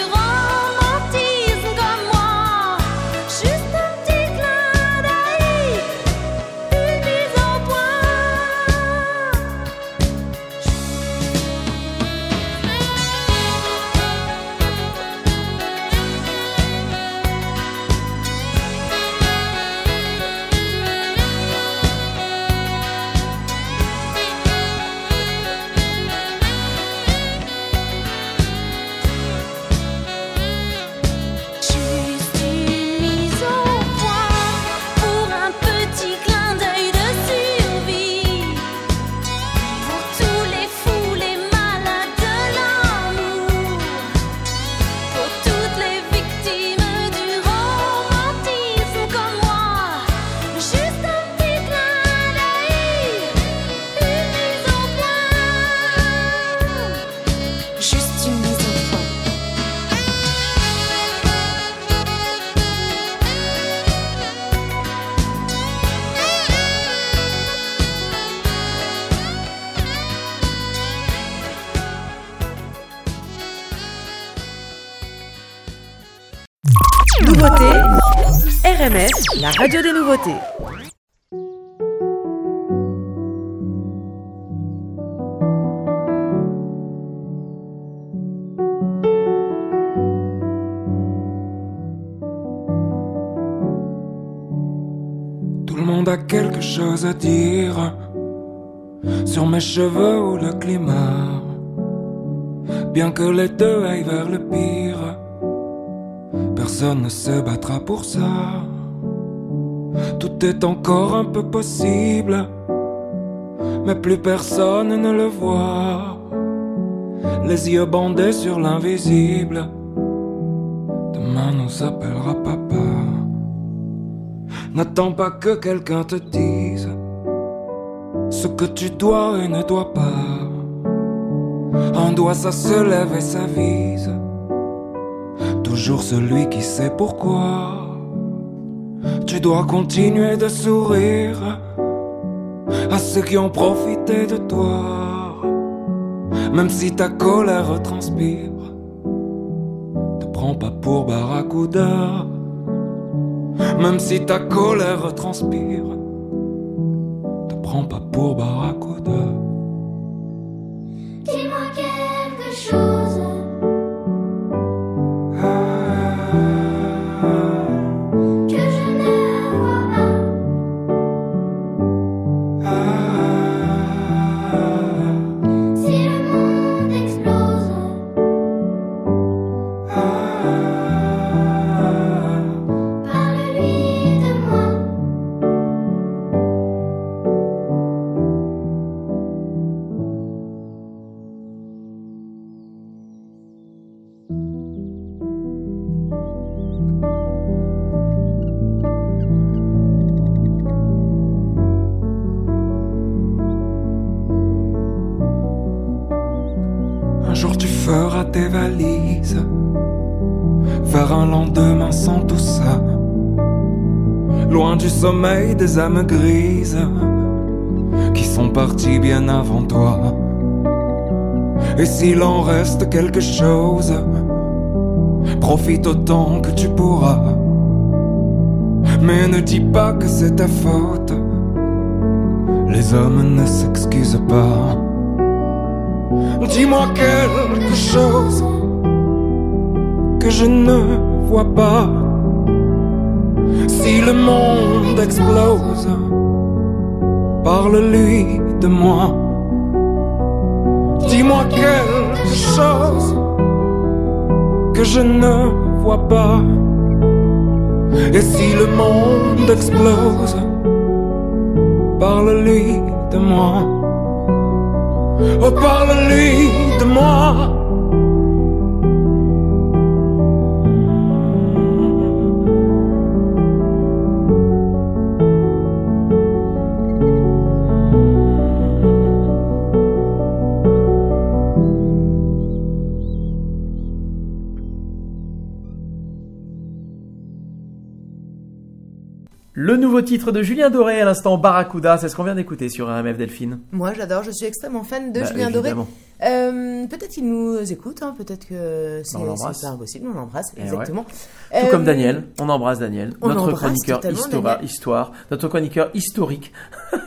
R M F, la radio des nouveautés. Tout le monde a quelque chose à dire sur mes cheveux ou le climat. Bien que les deux aillent vers le pire, personne ne se battra pour ça. Tout est encore un peu possible, mais plus personne ne le voit. Les yeux bandés sur l'invisible, demain nous appellera papa. N'attends pas que quelqu'un te dise ce que tu dois et ne dois pas. Un doigt ça se lève et ça vise toujours celui qui sait pourquoi. Tu dois continuer de sourire à ceux qui ont profité de toi, même si ta colère transpire. Te prends pas pour Barracuda, même si ta colère transpire. Te prends pas pour Barracuda. Dis-moi quelque chose. Tes valises vers un lendemain sans tout ça, loin du sommeil des âmes grises qui sont parties bien avant toi. Et s'il en reste quelque chose, profite autant que tu pourras, mais ne dis pas que c'est ta faute. Les hommes ne s'excusent pas. Dis-moi quelque chose que je ne vois pas. Si le monde explose, parle-lui de moi. Dis-moi quelque chose que je ne vois pas. Et si le monde explose, parle-lui de moi. Oh, parle-lui de moi. Le nouveau titre de Julien Doré à l'instant, Barracuda, c'est ce qu'on vient d'écouter sur R M F Delphine. Moi j'adore, je suis extrêmement fan de bah, Julien évidemment. Doré. Euh, peut-être qu'il nous écoute, hein, peut-être que c'est, c'est pas impossible, on l'embrasse, et exactement. Ouais. Tout euh, comme Daniel, on embrasse Daniel, on notre embrasse chroniqueur histora- histoire, notre chroniqueur historique.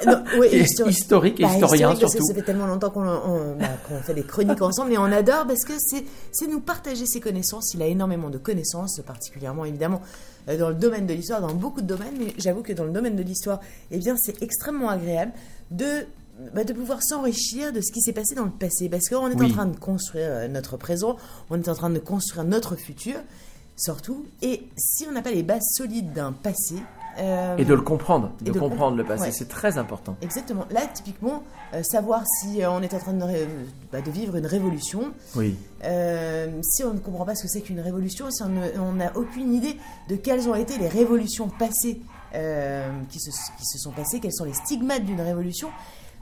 Non, ouais, et histori- historique et bah, historien historique, surtout. Parce que ça fait tellement longtemps qu'on, on, bah, qu'on fait des chroniques ensemble, et on adore parce que c'est, c'est nous partager ses connaissances. Il a énormément de connaissances, particulièrement évidemment dans le domaine de l'histoire, dans beaucoup de domaines, mais j'avoue que dans le domaine de l'histoire, eh bien, c'est extrêmement agréable de, bah, de pouvoir s'enrichir de ce qui s'est passé dans le passé, parce qu'on est oui. en train de construire notre présent, on est en train de construire notre futur, surtout, et si on n'a pas les bases solides d'un passé... Euh, et de le comprendre, de, de comprendre le passé, ouais. C'est très important. Exactement, là, typiquement, euh, savoir si euh, on est en train de, euh, bah, de vivre une révolution, oui. euh, si on ne comprend pas ce que c'est qu'une révolution, si on n'a aucune idée de quelles ont été les révolutions passées euh, qui, se, qui se sont passées, quels sont les stigmates d'une révolution,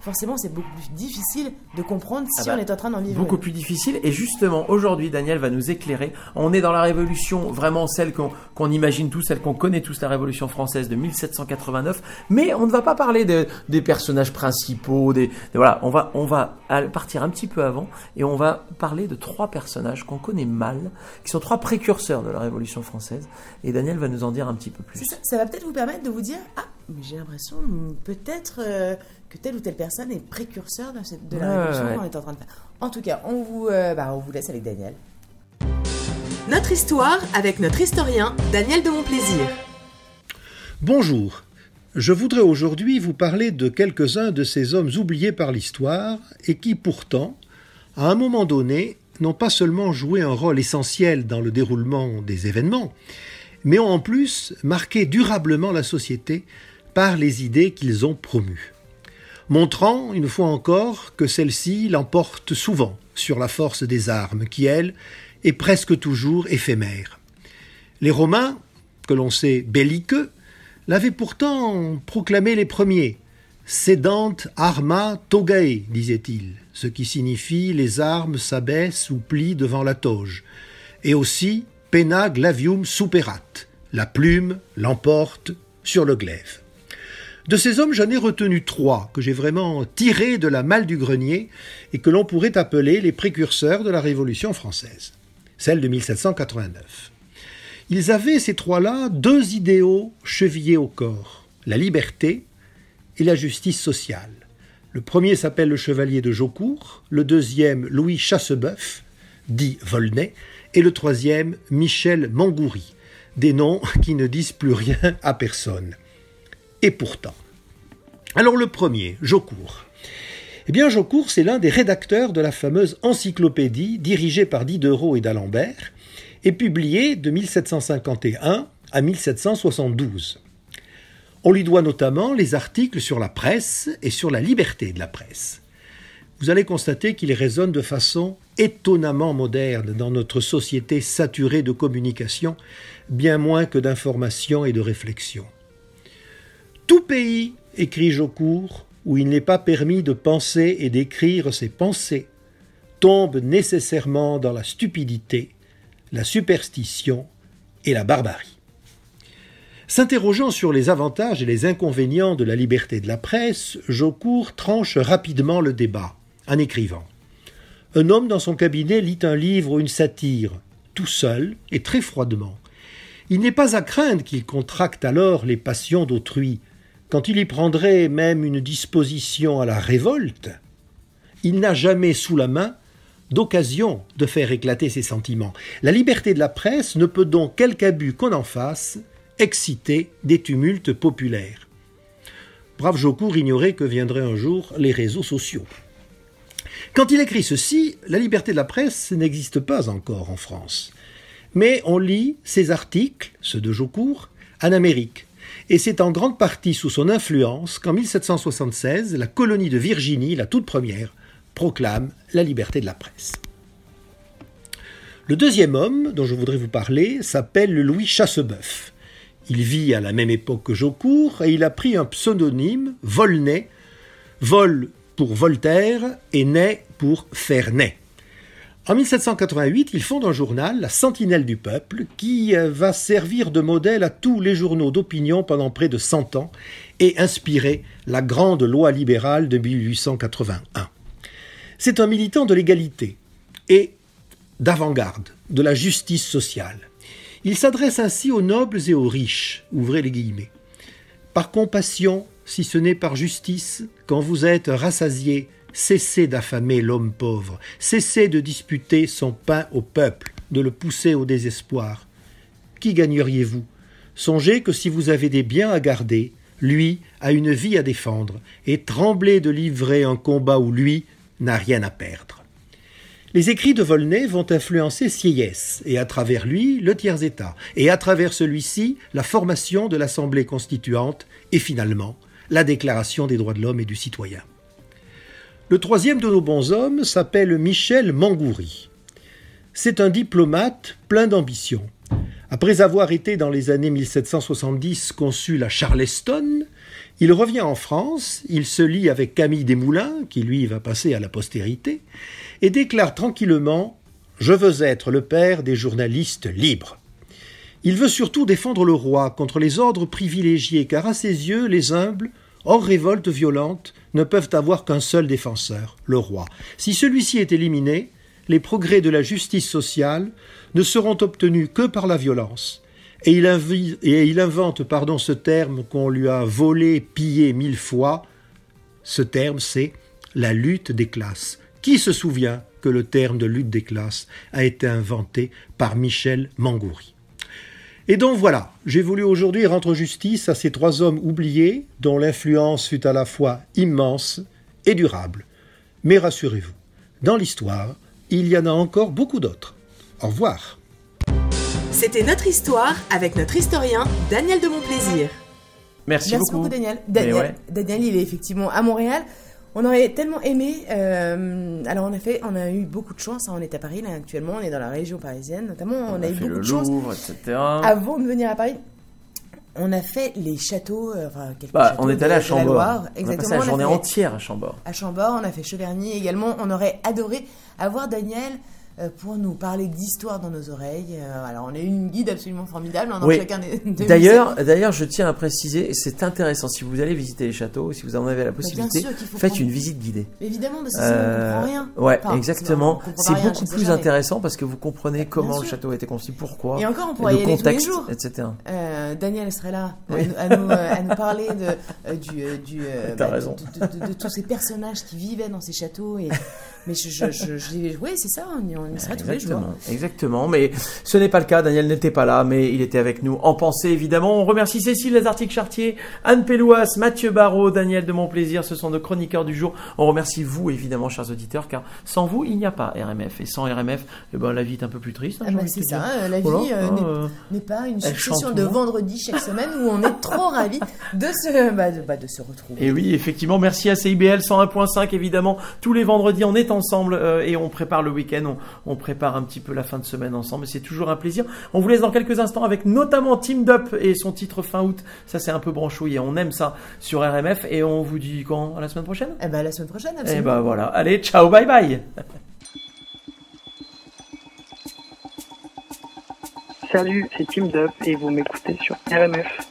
forcément c'est beaucoup plus difficile de comprendre si ah bah, on est en train d'en vivre. Beaucoup plus difficile, et justement aujourd'hui Daniel va nous éclairer. On est dans la révolution, vraiment celle qu'on, qu'on imagine tous, celle qu'on connaît tous, la révolution française de dix-sept cent quatre-vingt-neuf, mais on ne va pas parler de, des personnages principaux, des, de, voilà, on va, on va partir un petit peu avant et on va parler de trois personnages qu'on connaît mal, qui sont trois précurseurs de la révolution française, et Daniel va nous en dire un petit peu plus. Ça, ça va peut-être vous permettre de vous dire « Ah, mais j'ai l'impression peut-être euh, que telle ou telle personne est précurseur de, cette, de la ouais, révolution ouais. qu'on est en train de faire. » En tout cas, on vous, euh, bah, on vous laisse avec Daniel. Notre histoire avec notre historien Daniel de Montplaisir. Bonjour, je voudrais aujourd'hui vous parler de quelques-uns de ces hommes oubliés par l'histoire et qui pourtant, à un moment donné, n'ont pas seulement joué un rôle essentiel dans le déroulement des événements, mais ont en plus marqué durablement la société par les idées qu'ils ont promues, montrant une fois encore que celle-ci l'emporte souvent sur la force des armes qui, elle, est presque toujours éphémère. Les Romains, que l'on sait belliqueux, l'avaient pourtant proclamé les premiers. « Sedant arma togae », disait-il, ce qui signifie « les armes s'abaissent ou plient devant la toge », et aussi « pena glavium superat », la plume l'emporte sur le glaive. De ces hommes, j'en ai retenu trois, que j'ai vraiment tirés de la malle du grenier et que l'on pourrait appeler les précurseurs de la Révolution française, celle de dix-sept cent quatre-vingt-neuf. Ils avaient, ces trois-là, deux idéaux chevillés au corps, la liberté et la justice sociale. Le premier s'appelle le Chevalier de Jaucourt, le deuxième Louis Chasseboeuf, dit Volney, et le troisième Michel Mangouri, des noms qui ne disent plus rien à personne. Et pourtant. Alors le premier, Jaucourt. Eh bien Jaucourt, c'est l'un des rédacteurs de la fameuse encyclopédie dirigée par Diderot et d'Alembert, et publié de dix-sept cent cinquante et un à dix-sept cent soixante-douze. On lui doit notamment les articles sur la presse et sur la liberté de la presse. Vous allez constater qu'il résonne de façon étonnamment moderne dans notre société saturée de communication, bien moins que d'information et de réflexion. « Tout pays, écrit Jaucourt, où il n'est pas permis de penser et d'écrire ses pensées, tombe nécessairement dans la stupidité, la superstition et la barbarie. » S'interrogeant sur les avantages et les inconvénients de la liberté de la presse, Jaucourt tranche rapidement le débat en écrivant. Un homme dans son cabinet lit un livre ou une satire, tout seul et très froidement. Il n'est pas à craindre qu'il contracte alors les passions d'autrui. Quand il y prendrait même une disposition à la révolte, il n'a jamais sous la main d'occasion de faire éclater ses sentiments. La liberté de la presse ne peut donc, quelque abus qu'on en fasse, exciter des tumultes populaires. Brave Jaucourt ignorait que viendraient un jour les réseaux sociaux. Quand il écrit ceci, la liberté de la presse n'existe pas encore en France. Mais on lit ses articles, ceux de Jaucourt, en Amérique. Et c'est en grande partie sous son influence qu'en dix-sept cent soixante-seize, la colonie de Virginie, la toute première, proclame la liberté de la presse. Le deuxième homme dont je voudrais vous parler s'appelle Louis Chasseboeuf. Il vit à la même époque que Jaucourt et il a pris un pseudonyme, Volney, Vol pour Voltaire et Ney pour faire Ney. En dix-sept cent quatre-vingt-huit, il fonde un journal, la Sentinelle du Peuple, qui va servir de modèle à tous les journaux d'opinion pendant près de cent ans et inspirer la grande loi libérale de dix-huit cent quatre-vingt-un. C'est un militant de l'égalité et d'avant-garde, de la justice sociale. Il s'adresse ainsi aux nobles et aux riches, ouvrez les guillemets. Par compassion, si ce n'est par justice, quand vous êtes rassasiés, cessez d'affamer l'homme pauvre, cessez de disputer son pain au peuple, de le pousser au désespoir. Qui gagneriez-vous ? Songez que si vous avez des biens à garder, lui a une vie à défendre, et tremblez de livrer un combat où lui n'a rien à perdre. Les écrits de Volney vont influencer Sieyès, et à travers lui, le tiers-état, et à travers celui-ci, la formation de l'Assemblée constituante, et finalement, la Déclaration des droits de l'homme et du citoyen. Le troisième de nos bons hommes s'appelle Michel Mangouri. C'est un diplomate plein d'ambition. Après avoir été dans les années dix-sept cent soixante-dix consul à Charleston, Il revient en France, il se lie avec Camille Desmoulins, qui lui va passer à la postérité, et déclare tranquillement « Je veux être le père des journalistes libres ». Il veut surtout défendre le roi contre les ordres privilégiés, car à ses yeux, les humbles, hors révolte violente, ne peuvent avoir qu'un seul défenseur, le roi. Si celui-ci est éliminé, les progrès de la justice sociale ne seront obtenus que par la violence. Et il, invi- et il invente pardon, ce terme qu'on lui a volé, pillé mille fois. Ce terme, c'est la lutte des classes. Qui se souvient que le terme de lutte des classes a été inventé par Michel Mangouri? Et donc voilà, j'ai voulu aujourd'hui rendre justice à ces trois hommes oubliés dont l'influence fut à la fois immense et durable. Mais rassurez-vous, dans l'histoire, il y en a encore beaucoup d'autres. Au revoir. C'était Notre Histoire avec notre historien Daniel de Montplaisir. Merci, Merci beaucoup. beaucoup Daniel. Daniel, ouais. Daniel, il est effectivement à Montréal. On aurait tellement aimé. Euh, alors on a fait, on a eu beaucoup de chance. Hein, on est à Paris là actuellement. On est dans la région parisienne notamment. On, on a, a eu beaucoup de chance. Louvre, et cetera. Avant de venir à Paris, on a fait les châteaux. Enfin, quelques bah, châteaux on est allé à Chambord. Loire, on a passé la journée entière à Chambord. À Chambord, on a fait Cheverny également. On aurait adoré avoir Daniel pour nous parler d'histoire dans nos oreilles. Alors, on a eu une guide absolument formidable. Hein, oui. Chacun des d'ailleurs, d'ailleurs, je tiens à préciser, c'est intéressant, si vous allez visiter les châteaux, si vous en avez la possibilité, bah faites prendre... une visite guidée. Évidemment, parce que sinon, euh... on ne comprend rien. Oui, enfin, exactement. C'est rien, beaucoup plus intéressant parce que vous comprenez bah, comment le château a été conçu, pourquoi, et encore, on pourrait y aller tous les jours. et cetera. Euh, Daniel serait là oui. à, à, nous, à nous parler de, euh, du, euh, du, euh, bah, de, de, de, de tous ces personnages qui vivaient dans ces châteaux et... Mais je, je, je, je oui, c'est ça, on y, on y sera tous les jours. Exactement, mais ce n'est pas le cas. Daniel n'était pas là, mais il était avec nous en pensée, évidemment. On remercie Cécile Lazartique-Chartier, Anne Pellouas, Mathieu Barreau, Daniel de Montplaisir. Ce sont nos chroniqueurs du jour. On remercie vous, évidemment, chers auditeurs, car sans vous, il n'y a pas R M F. Et sans R M F, eh ben, la vie est un peu plus triste. Hein, ah bah c'est ça, euh, la vie oh là, euh, n'est, euh, n'est pas une succession de vendredis chaque semaine où on est trop ravis de se, bah, de, bah, de se retrouver. Et oui, effectivement, merci à C I B L cent un virgule cinq, évidemment. Tous les vendredis, on est en ensemble euh, et on prépare le week-end, on, on prépare un petit peu la fin de semaine ensemble et c'est toujours un plaisir. On vous laisse dans quelques instants avec notamment Tim Dup et son titre fin août. Ça c'est un peu branchouille et on aime ça sur R M F et on vous dit quand? À la semaine prochaine ? Eh ben à la semaine prochaine, absolument. Eh ben voilà, allez, ciao, bye bye. Salut, c'est Tim Dup et vous m'écoutez sur R M F.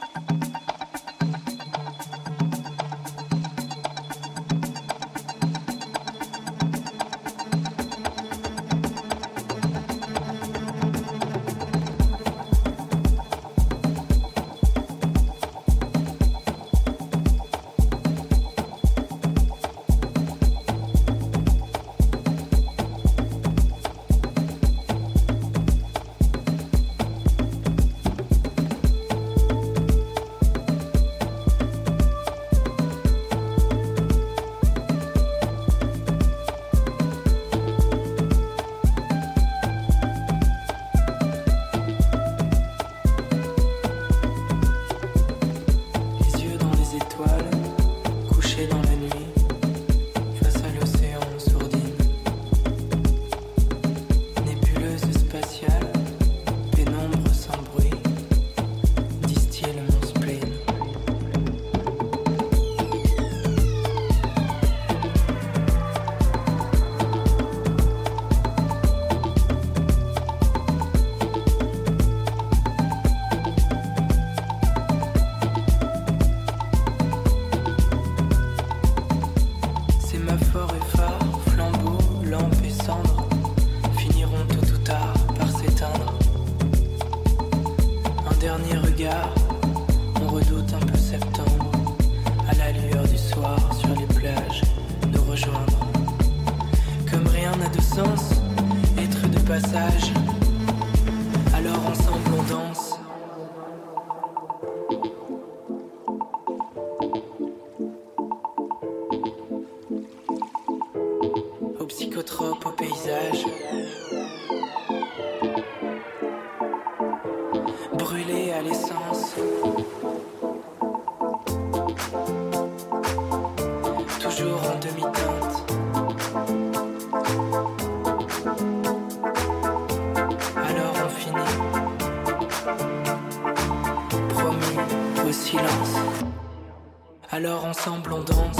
ensemble on danse.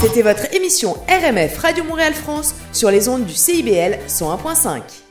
C'était votre émission R M F Radio Montréal France sur les ondes du C I B L cent un virgule cinq.